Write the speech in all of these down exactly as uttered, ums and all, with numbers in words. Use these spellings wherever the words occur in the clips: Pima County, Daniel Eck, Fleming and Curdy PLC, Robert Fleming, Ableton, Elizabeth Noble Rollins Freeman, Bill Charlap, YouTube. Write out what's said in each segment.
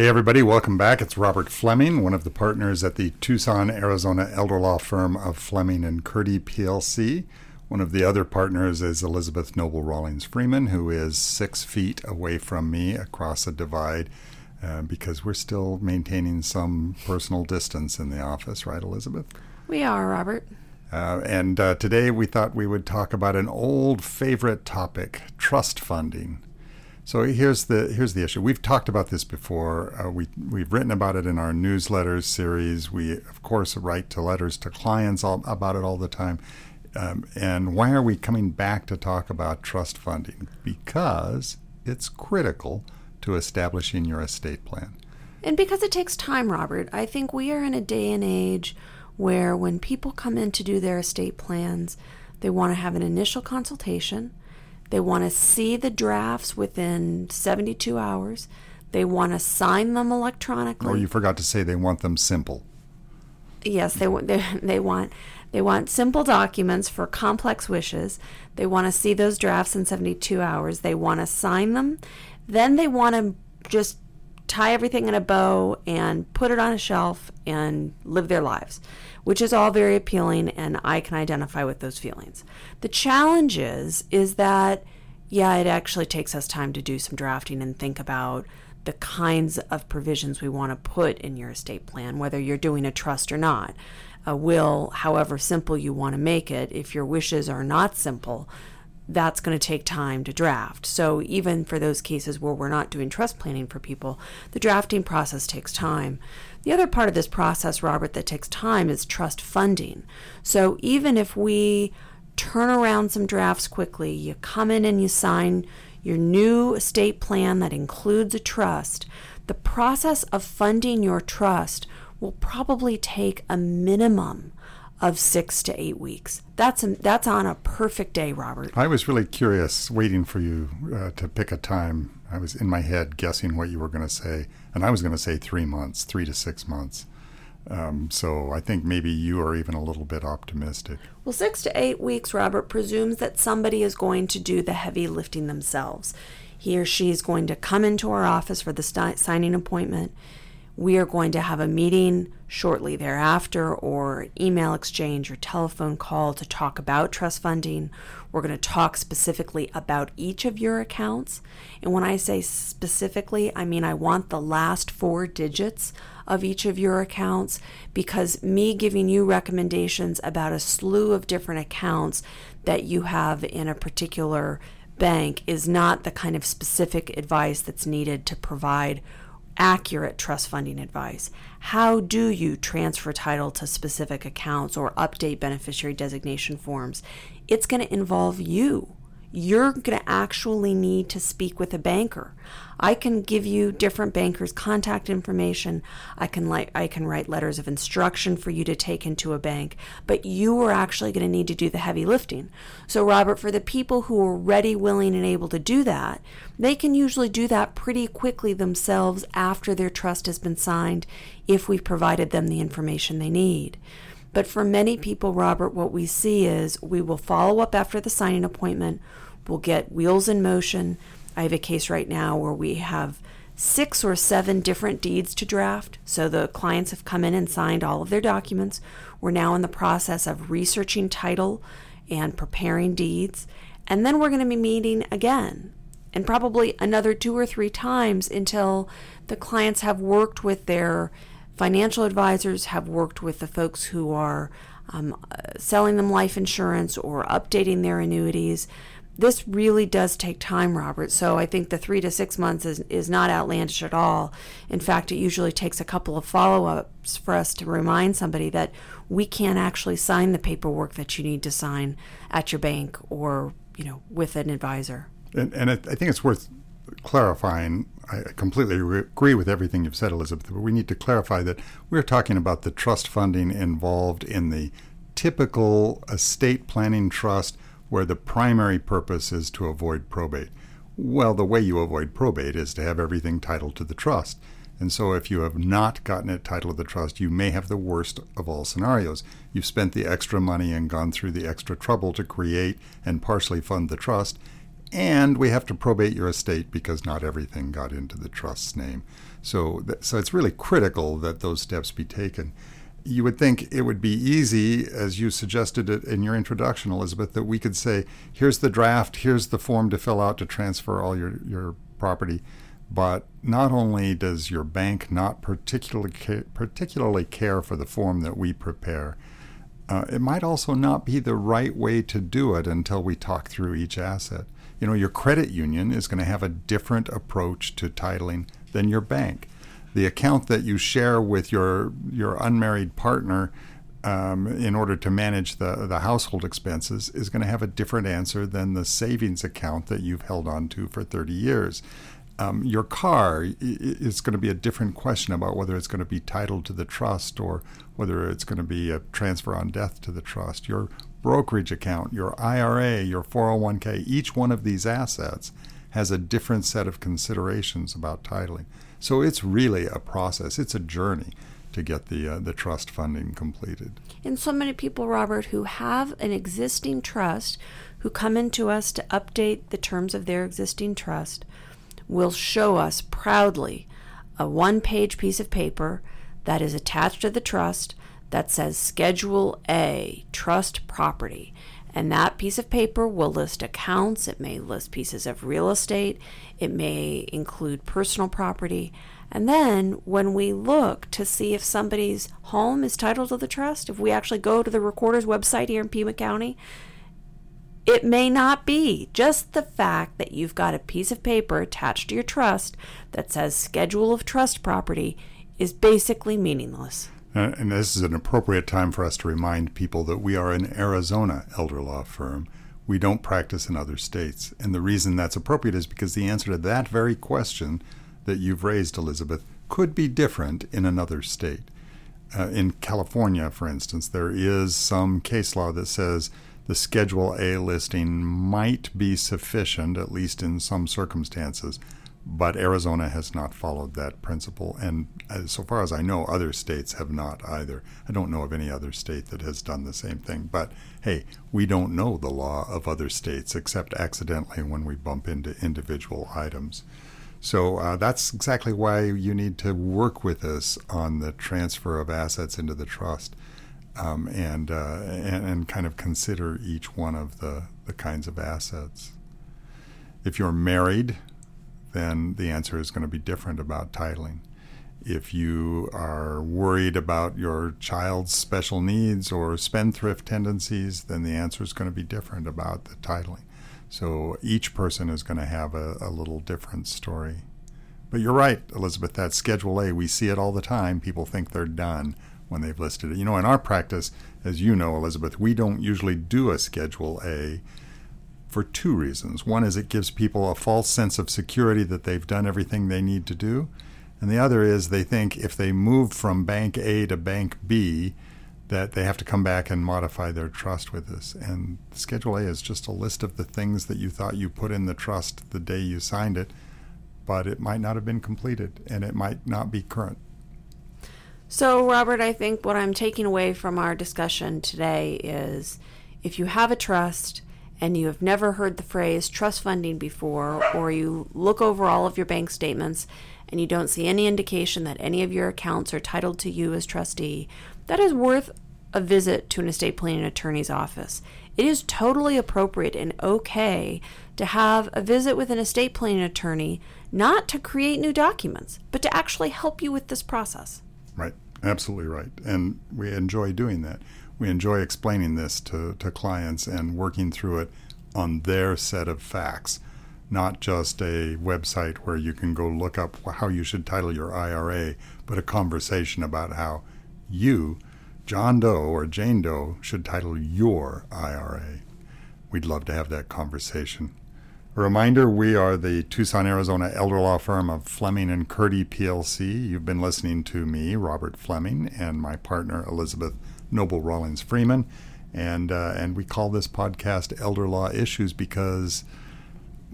Hey everybody, welcome back. It's Robert Fleming, one of the partners at the Tucson, Arizona elder law firm of Fleming and Curdy P L C. One of the other partners is Elizabeth Noble Rollins Freeman, who is six feet away from me across a divide uh, because we're still maintaining some personal distance in the office, right, Elizabeth? We are, Robert. Uh, and uh, today we thought we would talk about an old favorite topic, trust funding. So here's the here's the issue. We've talked about this before. Uh, we, we've written about it in our newsletters series. We, of course, write to letters to clients all, about it all the time. Um, and why are we coming back to talk about trust funding? Because it's critical to establishing your estate plan. And because it takes time, Robert. I think we are in a day and age where when people come in to do their estate plans, they want to have an initial consultation. They want to see the drafts within seventy-two hours. They want to sign them electronically. Oh, you forgot to say they want them simple. Yes, they want they, they want they want simple documents for complex wishes. They want to see those drafts in seventy-two hours. They want to sign them. Then they want to just tie everything in a bow and put it on a shelf and live their lives, which is all very appealing, and I can identify with those feelings. The challenge is, is that, yeah, it actually takes us time to do some drafting and think about the kinds of provisions we want to put in your estate plan, whether you're doing a trust or not. A will, however simple you want to make it, if your wishes are not simple, that's going to take time to draft. So even for those cases where we're not doing trust planning for people, the drafting process takes time. The other part of this process, Robert, that takes time is trust funding. So even if we turn around some drafts quickly, you come in and you sign your new estate plan that includes a trust, the process of funding your trust will probably take a minimum of six to eight weeks. That's a, that's on a perfect day, Robert. I was really curious, waiting for you uh, to pick a time. I was in my head guessing what you were going to say, and I was going to say three months, three to six months. Um, so I think maybe you are even a little bit optimistic. Well, six to eight weeks, Robert, presumes that somebody is going to do the heavy lifting themselves. He or she is going to come into our office for the st- signing appointment. We are going to have a meeting shortly thereafter, or email exchange or telephone call to talk about trust funding. We're going to talk specifically about each of your accounts. And when I say specifically, I mean I want the last four digits of each of your accounts, because me giving you recommendations about a slew of different accounts that you have in a particular bank is not the kind of specific advice that's needed to provide accurate trust funding advice. How do you transfer title to specific accounts or update beneficiary designation forms? It's going to involve you. You're going to actually need to speak with a banker. I can give you different bankers' contact information. I can li- I can write letters of instruction for you to take into a bank, but you are actually going to need to do the heavy lifting. So, Robert, for the people who are ready, willing, and able to do that, they can usually do that pretty quickly themselves after their trust has been signed, if we've provided them the information they need. But for many people, Robert, what we see is we will follow up after the signing appointment. We'll get wheels in motion. I have a case right now where we have six or seven different deeds to draft. So the clients have come in and signed all of their documents. We're now in the process of researching title and preparing deeds. And then we're going to be meeting again, and probably another two or three times until the clients have worked with their financial advisors, have worked with the folks who are um, selling them life insurance or updating their annuities. This really does take time, Robert. So I think the three to six months is, is not outlandish at all. In fact, it usually takes a couple of follow-ups for us to remind somebody that we can't actually sign the paperwork that you need to sign at your bank or, you know, with an advisor. And, and I think it's worth clarifying. I completely re- agree with everything you've said, Elizabeth, but we need to clarify that we're talking about the trust funding involved in the typical estate planning trust where the primary purpose is to avoid probate. Well, the way you avoid probate is to have everything titled to the trust. And so if you have not gotten it titled to the trust, you may have the worst of all scenarios. You've spent the extra money and gone through the extra trouble to create and partially fund the trust, and we have to probate your estate because not everything got into the trust's name. So, th- so it's really critical that those steps be taken. You would think it would be easy, as you suggested it in your introduction, Elizabeth, that we could say, here's the draft, here's the form to fill out to transfer all your, your property. But not only does your bank not particularly care, particularly care for the form that we prepare, uh, it might also not be the right way to do it until we talk through each asset. You know, your credit union is going to have a different approach to titling than your bank. The account that you share with your your unmarried partner um, in order to manage the, the household expenses is going to have a different answer than the savings account that you've held on to for thirty years. Um, your car is going to be a different question about whether it's going to be titled to the trust or whether it's going to be a transfer on death to the trust. Your brokerage account, your I R A, your four oh one k, each one of these assets has a different set of considerations about titling. So it's really a process. It's a journey to get the uh, the trust funding completed. And so many people, Robert, who have an existing trust, who come into us to update the terms of their existing trust, will show us proudly a one-page piece of paper that is attached to the trust that says Schedule A, Trust Property. And that piece of paper will list accounts, it may list pieces of real estate, it may include personal property. And then when we look to see if somebody's home is titled to the trust, if we actually go to the recorder's website here in Pima County, it may not be. Just the fact that you've got a piece of paper attached to your trust that says Schedule of Trust Property is basically meaningless. Uh, and this is an appropriate time for us to remind people that we are an Arizona elder law firm. We don't practice in other states. And the reason that's appropriate is because the answer to that very question that you've raised, Elizabeth, could be different in another state. Uh, in California, for instance, there is some case law that says the Schedule A listing might be sufficient, at least in some circumstances. But Arizona has not followed that principle, and as, so far as I know, other states have not either. I don't know of any other state that has done the same thing, but hey, we don't know the law of other states except accidentally when we bump into individual items. So uh, that's exactly why you need to work with us on the transfer of assets into the trust um, and, uh, and and kind of consider each one of the, the kinds of assets. If you're married, then the answer is going to be different about titling. If you are worried about your child's special needs or spendthrift tendencies, then the answer is going to be different about the titling. So each person is going to have a, a little different story. But you're right, Elizabeth, that Schedule A, we see it all the time. People think they're done when they've listed it. You know, in our practice, as you know, Elizabeth, we don't usually do a Schedule A for two reasons. One is it gives people a false sense of security that they've done everything they need to do. And the other is they think if they move from Bank A to Bank B, that they have to come back and modify their trust with us. And Schedule A is just a list of the things that you thought you put in the trust the day you signed it, but it might not have been completed and it might not be current. So, Robert, I think what I'm taking away from our discussion today is if you have a trust and you have never heard the phrase trust funding before, or you look over all of your bank statements and you don't see any indication that any of your accounts are titled to you as trustee, that is worth a visit to an estate planning attorney's office. It is totally appropriate and okay to have a visit with an estate planning attorney, not to create new documents, but to actually help you with this process. Right, absolutely right. And we enjoy doing that. We enjoy explaining this to, to clients and working through it on their set of facts, not just a website where you can go look up how you should title your I R A, but a conversation about how you, John Doe or Jane Doe, should title your I R A. We'd love to have that conversation. A reminder, we are the Tucson, Arizona elder law firm of Fleming and Curdy P L C. You've been listening to me, Robert Fleming, and my partner, Elizabeth Noble Rollins Freeman, and uh, and we call this podcast Elder Law Issues because,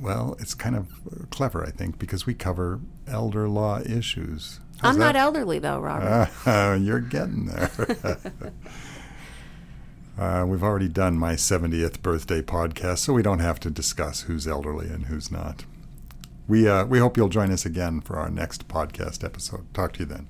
well, it's kind of clever, I think, because we cover elder law issues. How's I'm that? Not elderly, though, Robert. Uh, you're getting there. Uh, we've already done my seventieth birthday podcast, so we don't have to discuss who's elderly and who's not. We, uh, we hope you'll join us again for our next podcast episode. Talk to you then.